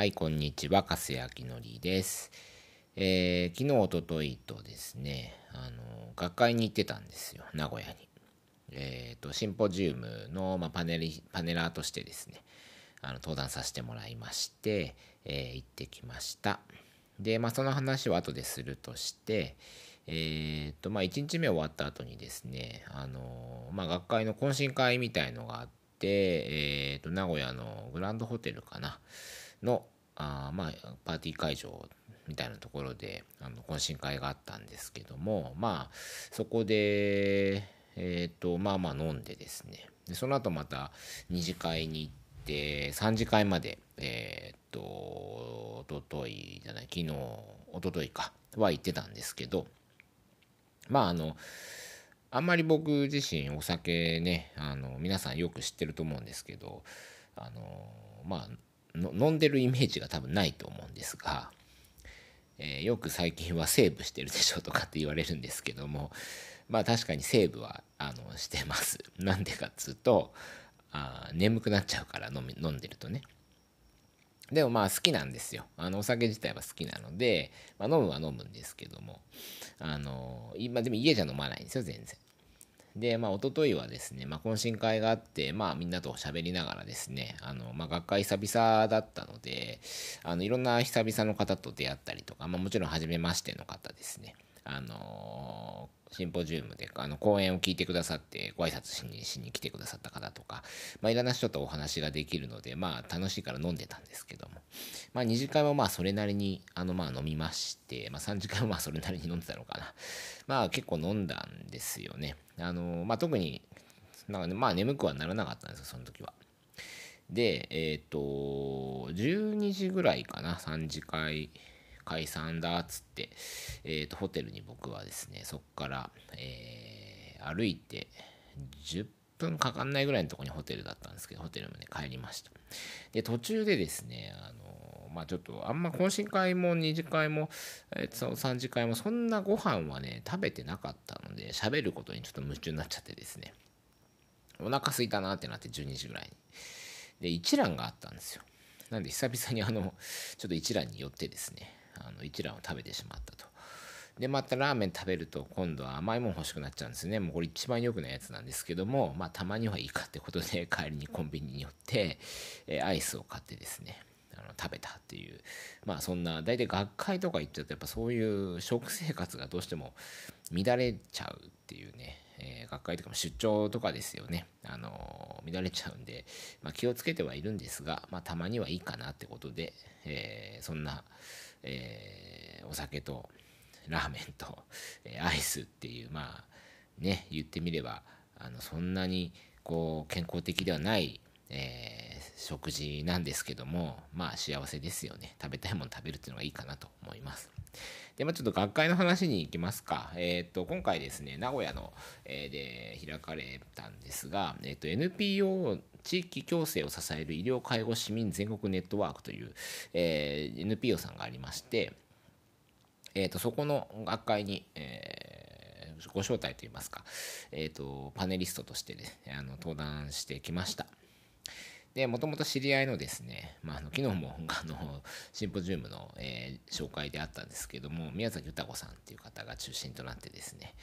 はい、こんにちは、加瀬明則です。昨日、おとといとですね、学会に行ってたんですよ、名古屋に。シンポジウムの、パネラーとしてですね、登壇させてもらいまして、行ってきました。で、その話を後でするとして、1日目終わった後にですね、学会の懇親会みたいのがあって、名古屋のグランドホテルかなのパーティー会場みたいなところで懇親会があったんですけども、そこで飲んでですね、でその後また2次会に行って3次会までおとといかは行ってたんですけど、あんまり僕自身お酒ね、皆さんよく知ってると思うんですけど、飲んでるイメージが多分ないと思うんですが、よく最近はセーブしてるでしょとかって言われるんですけども、確かにセーブはしてます。なんでかっつうと眠くなっちゃうから、飲んでるとね。でも好きなんですよ。お酒自体は好きなので、飲むは飲むんですけども、でも家じゃ飲まないんですよ、全然。で、一昨日はですね、懇親会があって、みんなと喋りながらですね、学会久々だったので、いろんな久々の方と出会ったりとか、もちろん初めましての方ですね、シンポジウムで講演を聞いてくださってご挨拶しに来てくださった方とか、いろんな人とお話ができるので、楽しいから飲んでたんですけども、2次会もそれなりに飲みまして、3次会もそれなりに飲んでたのかな。結構飲んだんですよね。特に眠くはならなかったんですよ、その時は。で、12時ぐらいかな、3次会。解散だっつって、ホテルに僕はですね、そこから、歩いて10分かかんないぐらいのところにホテルだったんですけど、ホテルまで帰りました。で、途中でですね、ちょっとあんま懇親会も2次会も、3次会もそんなご飯はね食べてなかったので、喋ることにちょっと夢中になっちゃってですね、お腹空いたなってなって12時ぐらいに。で、一蘭があったんですよ。なんで久々にちょっと一蘭に寄ってですね、一蘭を食べてしまったと。で、またラーメン食べると今度は甘いもん欲しくなっちゃうんですね。もうこれ一番良くないやつなんですけども、たまにはいいかってことで帰りにコンビニに寄って、アイスを買ってですね、食べたっていう、そんな大体学会とか行っちゃうと、やっぱそういう食生活がどうしても乱れちゃうっていうね、学会とかも出張とかですよね、乱れちゃうんで、気をつけてはいるんですが、たまにはいいかなってことで、そんな、お酒とラーメンと、アイスっていうね、言ってみればそんなにこう健康的ではない、食事なんですけども、幸せですよね。食べたいもの食べるっていうのがいいかなと思います。で、ちょっと学会の話に行きますか。今回ですね、名古屋の、で開かれたんですが、NPO 地域共生を支える医療介護市民全国ネットワークという、NPO さんがありまして、そこの学会に、ご招待といいますか、パネリストとして、ね、登壇してきました。で、もともと知り合いのですね、昨日もシンポジウムの、紹介であったんですけども、宮崎歌子さんっていう方が中心となってですね、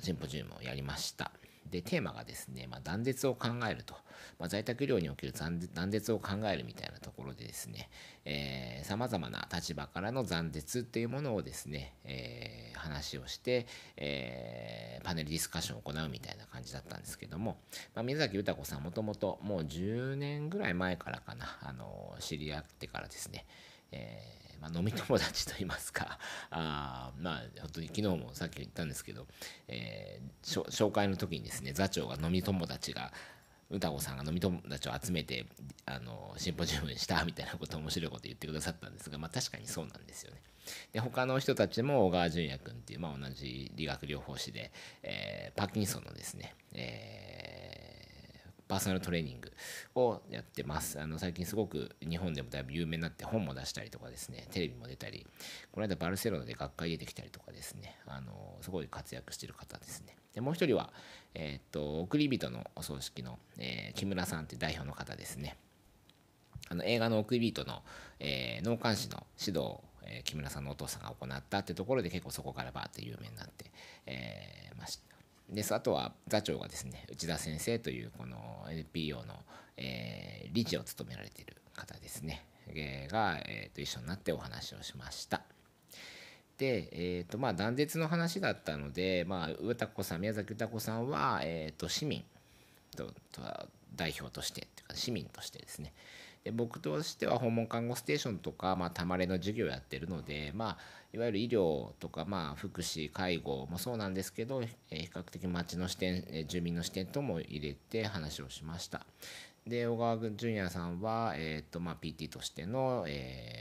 シンポジウムをやりました。で、テーマがですね、断絶を考えると、在宅医療における断絶を考えるみたいなところでですね、さまざまな立場からの断絶っていうものをですね、話をして、パネルディスカッションを行うみたいな感じだったんですけども、宮崎歌子さん、もともともう10年ぐらい前からかな、知り合ってからですね、飲み友達といいますか、本当に昨日もさっき言ったんですけど、紹介の時にですね、座長が歌子さんが飲み友達を集めてシンポジウムにしたみたいな面白いこと言ってくださったんですが、確かにそうなんですよね。で、他の人たちも小川淳也君っていう、同じ理学療法士で、パーキンソンのですね、パーソナルトレーニングをやってます。最近すごく日本でもだいぶ有名になって、本も出したりとかですね、テレビも出たり、この間バルセロナで学会出てきたりとかですね、すごい活躍してる方ですね。で、もう一人は、送り人のお葬式の、木村さんって代表の方ですね。映画の奥ビートの、納棺師の指導を木村さんのお父さんが行ったってところで、結構そこからバーって有名になって、ました。であとは座長がですね、内田先生というこの NPO の、理事を務められている方ですねが、一緒になってお話をしました。で、断絶の話だったので、歌子さん、宮崎歌子さんは、市民と代表としてというか市民としてですね、で僕としては訪問看護ステーションとか、たまれの授業をやってるので、いわゆる医療とか、福祉介護もそうなんですけど、比較的町の視点、住民の視点とも入れて話をしました。で小川淳也さんは、PT としての、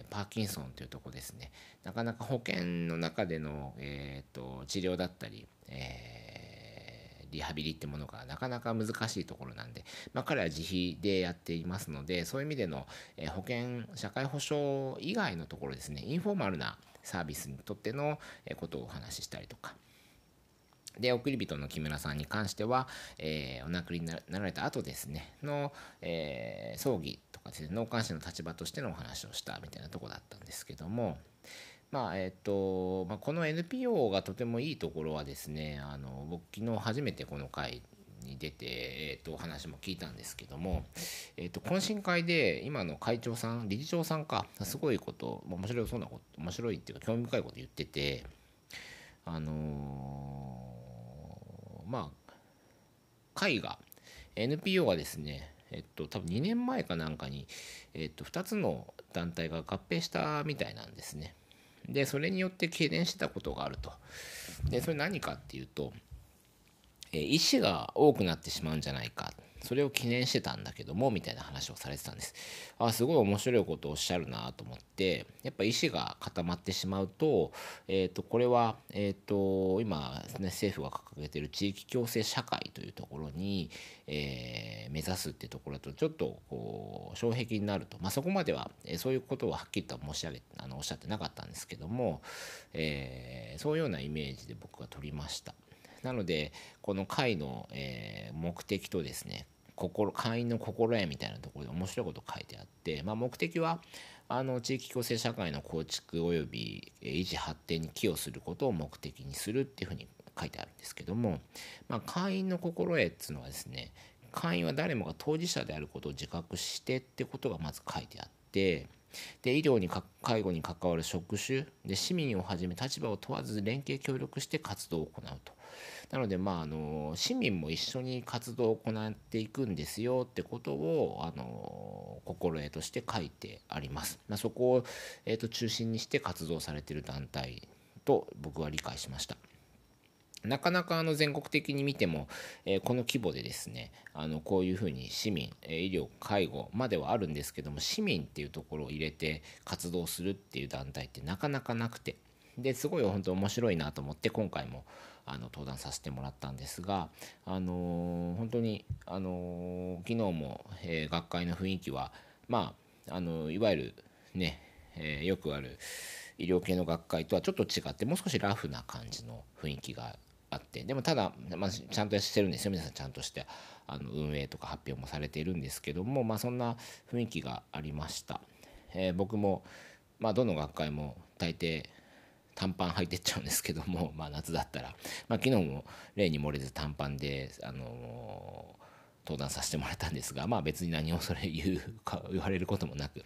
パーキンソンというところですね。なかなか保険の中での、治療だったり、リハビリってものがなかなか難しいところなんで、彼は自費でやっていますので、そういう意味での保険、社会保障以外のところですね、インフォーマルなサービスにとってのことをお話ししたりとか。で送り人の木村さんに関しては、お亡くなりになられた後ですねの、葬儀とかですね、納棺師の立場としてのお話をしたみたいなところだったんですけども、この NPO がとてもいいところはですね、僕昨日初めてこの回に出て、お話も聞いたんですけども、懇親会で今の会長さん、理事長さんか、すごいこと、面白いっていうか興味深いこと言ってて、会が NPO がですね、多分2年前かなんかに、2つの団体が合併したみたいなんですね。でそれによって懸念してたことがあると。でそれ何かっていうと、医師が多くなってしまうんじゃないか、それを懸念してたんだけどもみたいな話をされてたんです。すごい面白いことをおっしゃるなと思って、やっぱ医師が固まってしまうと、これは、今、ね、政府が掲げている地域共生社会というところに、目指すっていうところだとちょっとこう障壁になると、そこまでは、そういうことをはっきりとはおっしゃってなかったんですけども、そういうようなイメージで僕は取りました。なのでこの会の目的とですね、会員の心得みたいなところで面白いこと書いてあって、目的は地域共生社会の構築および維持発展に寄与することを目的にするっていうふうに書いてあるんですけども、会員の心得っていうのはですね、会員は誰もが当事者であることを自覚してってことがまず書いてあって。で医療に介護に関わる職種で市民をはじめ立場を問わず連携協力して活動を行うと。なので市民も一緒に活動を行っていくんですよってことを心得として書いてあります。そこを、中心にして活動されている団体と僕は理解しました。なかなか全国的に見ても、この規模でですね、こういうふうに市民、医療介護まではあるんですけども、市民っていうところを入れて活動するっていう団体ってなかなかなくて、ですごい本当面白いなと思って今回も登壇させてもらったんですが、本当に昨日も、学会の雰囲気は、いわゆるね、よくある医療系の学会とはちょっと違って、もう少しラフな感じの雰囲気があって、でもただ、ちゃんとしてるんですよ。皆さんちゃんとして運営とか発表もされているんですけども、そんな雰囲気がありました。僕も、どの学会も大抵短パン履いてっちゃうんですけども、夏だったら、昨日も例に漏れず短パンで登壇させてもらったんですが、別に何をそれ言われることもなく、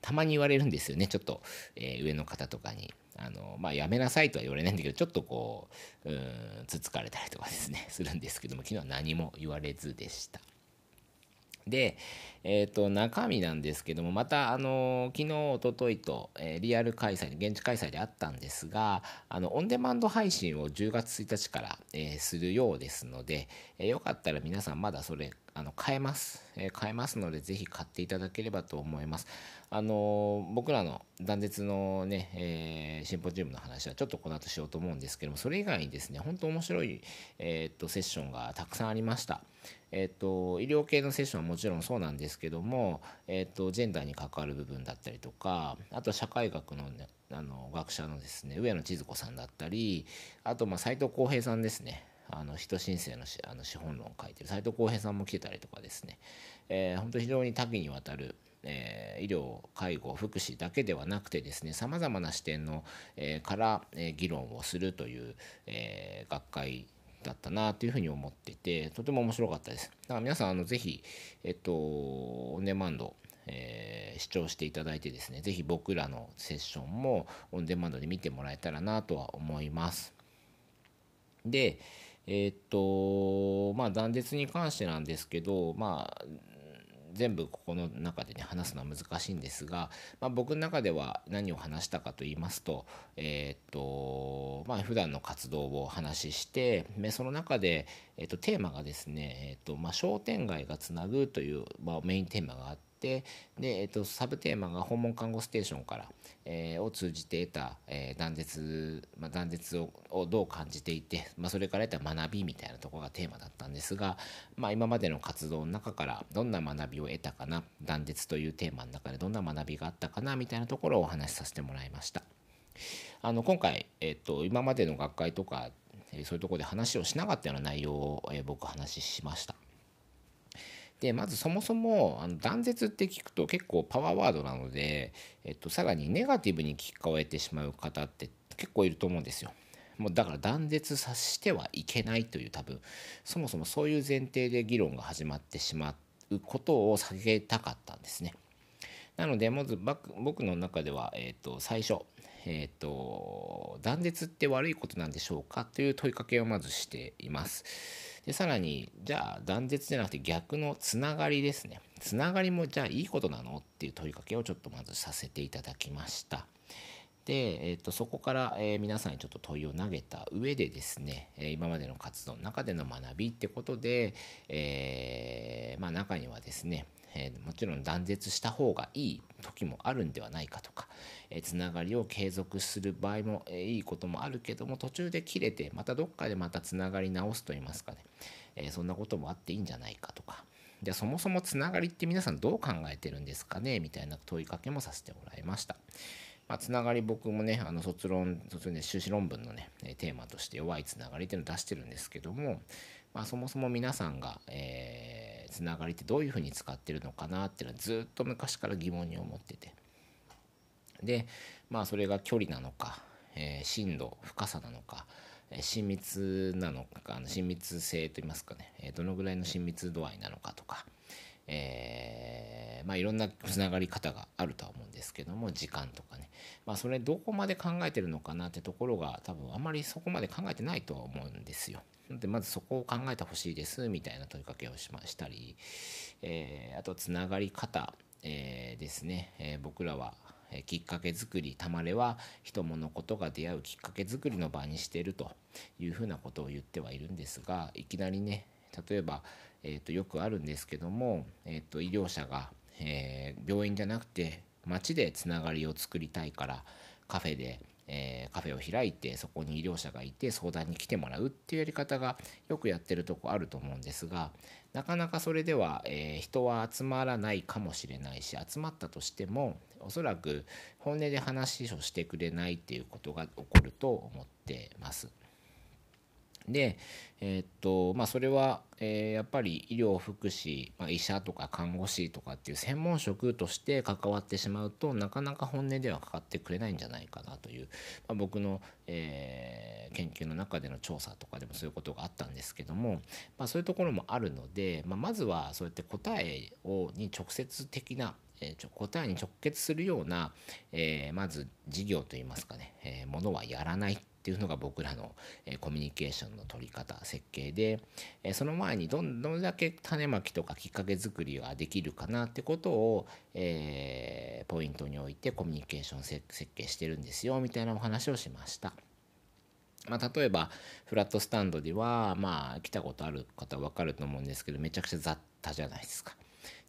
たまに言われるんですよね、ちょっと、上の方とかにやめなさいとは言われないんだけど、ちょっとこうつつかれたりとかですねするんですけども、昨日は何も言われずでした。で、中身なんですけども、また昨日おとといと、リアル開催、現地開催であったんですが、オンデマンド配信を10月1日から、するようですので、よかったら皆さんまだそれ買えます、買えますので、ぜひ買っていただければと思います。僕らの断絶のね、シンポジウムの話はちょっとこの後しようと思うんですけども、それ以外にですね、本当面白い、セッションがたくさんありました。医療系のセッションはもちろんそうなんですけども、ジェンダーに関わる部分だったりとか、あと社会学の、ね、学者のですね、上野千鶴子さんだったり、あと斎藤浩平さんですね。人申請の資本論を書いてる斎藤浩平さんも来てたりとかですね、本当に非常に多岐にわたる医療、介護、福祉だけではなくてですね、さまざまな視点のから議論をするという学会だったなというふうに思ってて、とても面白かったです。だから皆さんぜひオンデマンド視聴していただいてですね、ぜひ僕らのセッションもオンデマンドで見てもらえたらなとは思います。で、まあ断絶に関してなんですけど、まあ全部ここの中でね話すのは難しいんですが、まあ、僕の中では何を話したかと言いますと、まあ普段の活動をお話しして、その中で、テーマがですね、まあ、商店街がつなぐという、まあ、メインテーマがあって。でサブテーマが訪問看護ステーションから、を通じて得た、断絶をどう感じていて、それから得た学びみたいなところがテーマだったんですが、今までの活動の中からどんな学びを得たかな、断絶というテーマの中でどんな学びがあったかなみたいなところをお話しさせてもらいました。今回、今までの学会とかそういうところで話をしなかったような内容を、僕話しました。でまずそもそも断絶って聞くと結構パワーワードなので、さらにネガティブに聞こえてしまう方って結構いると思うんですよ。もうだから断絶させてはいけないという多分そもそもそういう前提で議論が始まってしまうことを避けたかったんですね。なのでまず僕の中では、最初、断絶って悪いことなんでしょうかという問いかけをまずしています。でさらにじゃあ断絶じゃなくて逆のつながりですね。つながりもじゃあいいことなのっていう問いかけをちょっとまずさせていただきました。で、そこから、皆さんにちょっと問いを投げた上でですね、今までの活動の中での学びってことで、中にはですね、もちろん断絶した方がいい時もあるんではないかとか、つながりを継続する場合も、いいこともあるけども途中で切れてまたどっかでまたつながり直すと言いますかね、そんなこともあっていいんじゃないかとか、じゃあそもそもつながりって皆さんどう考えてるんですかねみたいな問いかけもさせてもらいました。つながり僕もね卒論で修士論文のねテーマとして弱いつながりっていうのを出してるんですけども、そもそも皆さんがつながりってどういうふうに使ってるのかなっていうのはずっと昔から疑問に思ってて、でそれが距離なのか、深度深さなのか、親密なのか、親密性といいますかね、どのぐらいの親密度合いなのかとか、いろんなつながり方があるとは思うんですけども、時間とかね、それどこまで考えてるのかなってところが多分あんまりそこまで考えてないとは思うんですよ。でまずそこを考えてほしいですみたいな問いかけをしたり、あとつながり方、ですね、僕らはきっかけ作り、たまれは人物ことが出会うきっかけ作りの場にしているというふうなことを言ってはいるんですが、いきなりね例えば、よくあるんですけども、医療者が、病院じゃなくて町でつながりを作りたいからカフェで。カフェを開いてそこに医療者がいて相談に来てもらうっていうやり方がよくやってるとこあると思うんですが、なかなかそれでは、人は集まらないかもしれないし、集まったとしてもおそらく本音で話をしてくれないっていうことが起こると思ってます。で、それは、やっぱり医療福祉、医者とか看護師とかっていう専門職として関わってしまうとなかなか本音ではかかってくれないんじゃないかなという、僕の、研究の中での調査とかでもそういうことがあったんですけども、そういうところもあるので、まずはそうやって答えに直結するような、まず事業といいますかね、ものはやらないっていうのが僕らのコミュニケーションの取り方、設計で、その前にどれだけ種まきとかきっかけ作りができるかなってことを、ポイントに置いてコミュニケーション設計してるんですよみたいなお話をしました。例えばフラットスタンドでは来たことある方は分かると思うんですけど、めちゃくちゃ雑多じゃないですか。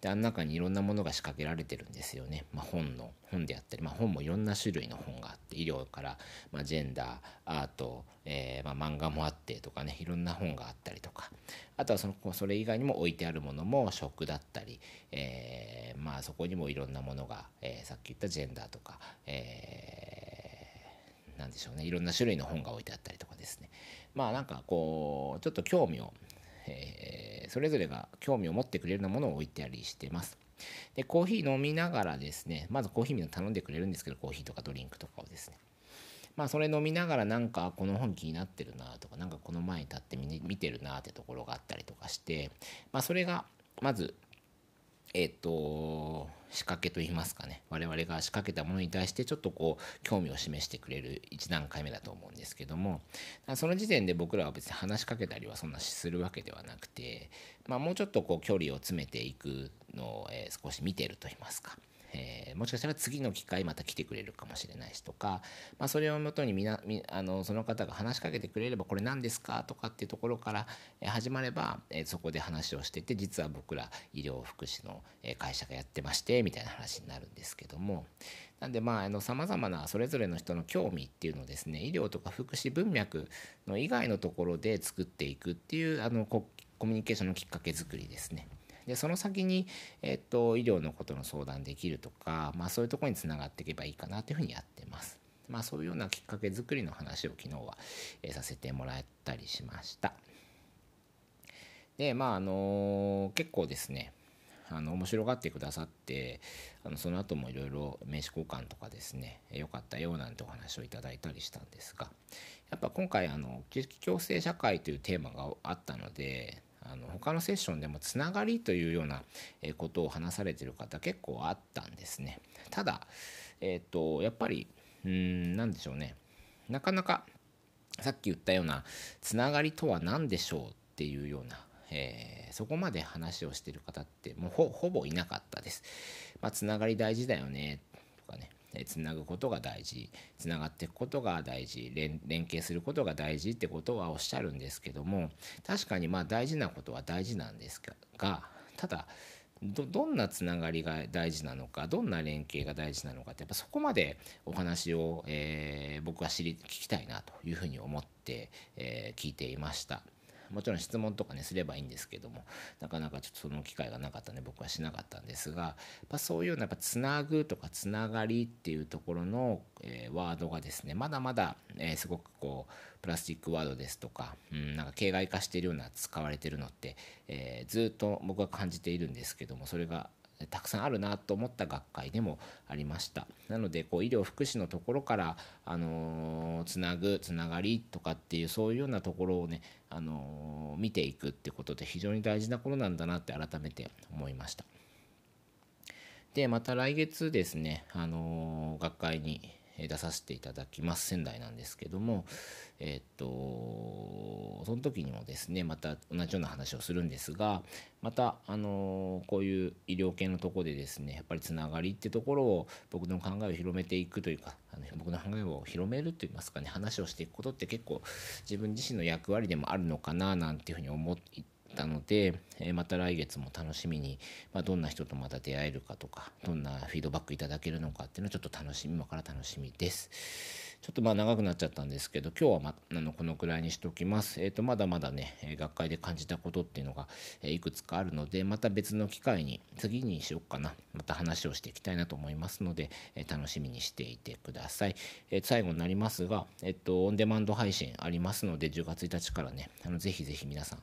であの中にいろんなものが仕掛けられてるんですよね。本であったり、本もいろんな種類の本があって、医療から、ジェンダー、アート、漫画もあってとかね、いろんな本があったりとか、あとはそれ以外にも置いてあるものも食だったり、そこにもいろんなものが、さっき言ったジェンダーとか、なんでしょうね、いろんな種類の本が置いてあったりとかですね、ちょっと興味をそれぞれが興味を持ってくれるようなものを置いてありしてます。でコーヒー飲みながらですね、まずコーヒーみんな頼んでくれるんですけど、コーヒーとかドリンクとかをですね、まあそれ飲みながらなんかこの本気になってるなとか、なんかこの前に立って見てるなってところがあったりとかして、まあそれがまず仕掛けといいますかね、我々が仕掛けたものに対してちょっとこう興味を示してくれる1段階目だと思うんですけども、その時点で僕らは別に話しかけたりはそんなするわけではなくて、まあ、もうちょっとこう距離を詰めていくのを少し見てるといいますか、もしかしたら次の機会また来てくれるかもしれないしとか、まあ、それをもとにその方が話しかけてくれればこれ何ですかとかっていうところから始まれば、そこで話をしていて、実は僕ら医療福祉の会社がやってましてみたいな話になるんですけども、なんでまあさまざまなそれぞれの人の興味っていうのをですね、医療とか福祉文脈の以外のところで作っていくっていうコミュニケーションのきっかけ作りですね。でその先に、医療のことの相談できるとか、まあ、そういうところにつながっていけばいいかなというふうにやってます。まあ、そういうようなきっかけ作りの話を昨日は、させてもらったりしました。でまあ結構ですね面白がってくださって、その後もいろいろ名刺交換とかですね、良かったよなんてお話をいただいたりしたんですが、やっぱ今回地域共生社会というテーマがあったので、他のセッションでもつながりというようなことを話されてる方結構あったんですね。ただ、やっぱり何でしょうね、なかなかさっき言ったようなつながりとは何でしょうっていうような、そこまで話をしてる方ってもう ほぼいなかったです。まあ、つながり大事だよねとかね、つなぐことが大事、つながっていくことが大事、連携することが大事ってことはおっしゃるんですけども、確かにまあ大事なことは大事なんですが、ただ どんなつながりが大事なのか、どんな連携が大事なのかって、やっぱそこまでお話を、僕は聞きたいなというふうに思って、聞いていました。もちろん質問とかねすればいいんですけども、なかなかちょっとその機会がなかったんで僕はしなかったんですが、そういうようなやっぱつなぐとかつながりっていうところの、ワードがですね、まだまだ、すごくこうプラスチックワードですとか、なんか形骸化しているような使われてるのって、ずっと僕は感じているんですけども、それがたくさんあるなと思った学会でもありました。なのでこう医療福祉のところからつなぐつながりとかっていうそういうようなところをね見ていくってことで非常に大事なことなんだなって改めて思いました。でまた来月ですね学会に出させていただきます。仙台なんですけども、その時にもですねまた同じような話をするんですが、またこういう医療系のとこでですね、やっぱりつながりってところを僕の考えを広めていくというか、僕の考えを広めるといいますかね、話をしていくことって結構自分自身の役割でもあるのかななんていうふうに思ってたので、また来月も楽しみに、まあ、どんな人とまた出会えるかとか、どんなフィードバックいただけるのかっていうのはちょっと今から楽しみです。ちょっとまあ長くなっちゃったんですけど、今日はこのくらいにしておきます。まだまだね学会で感じたことっていうのがいくつかあるので、また別の機会に次にしようかな、また話をしていきたいなと思いますので、楽しみにしていてください。最後になりますが、オンデマンド配信ありますので、10月1日からねぜひぜひ皆さん、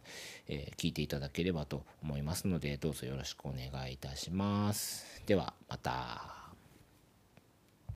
聞いていただければと思いますので、どうぞよろしくお願いいたします。ではまた。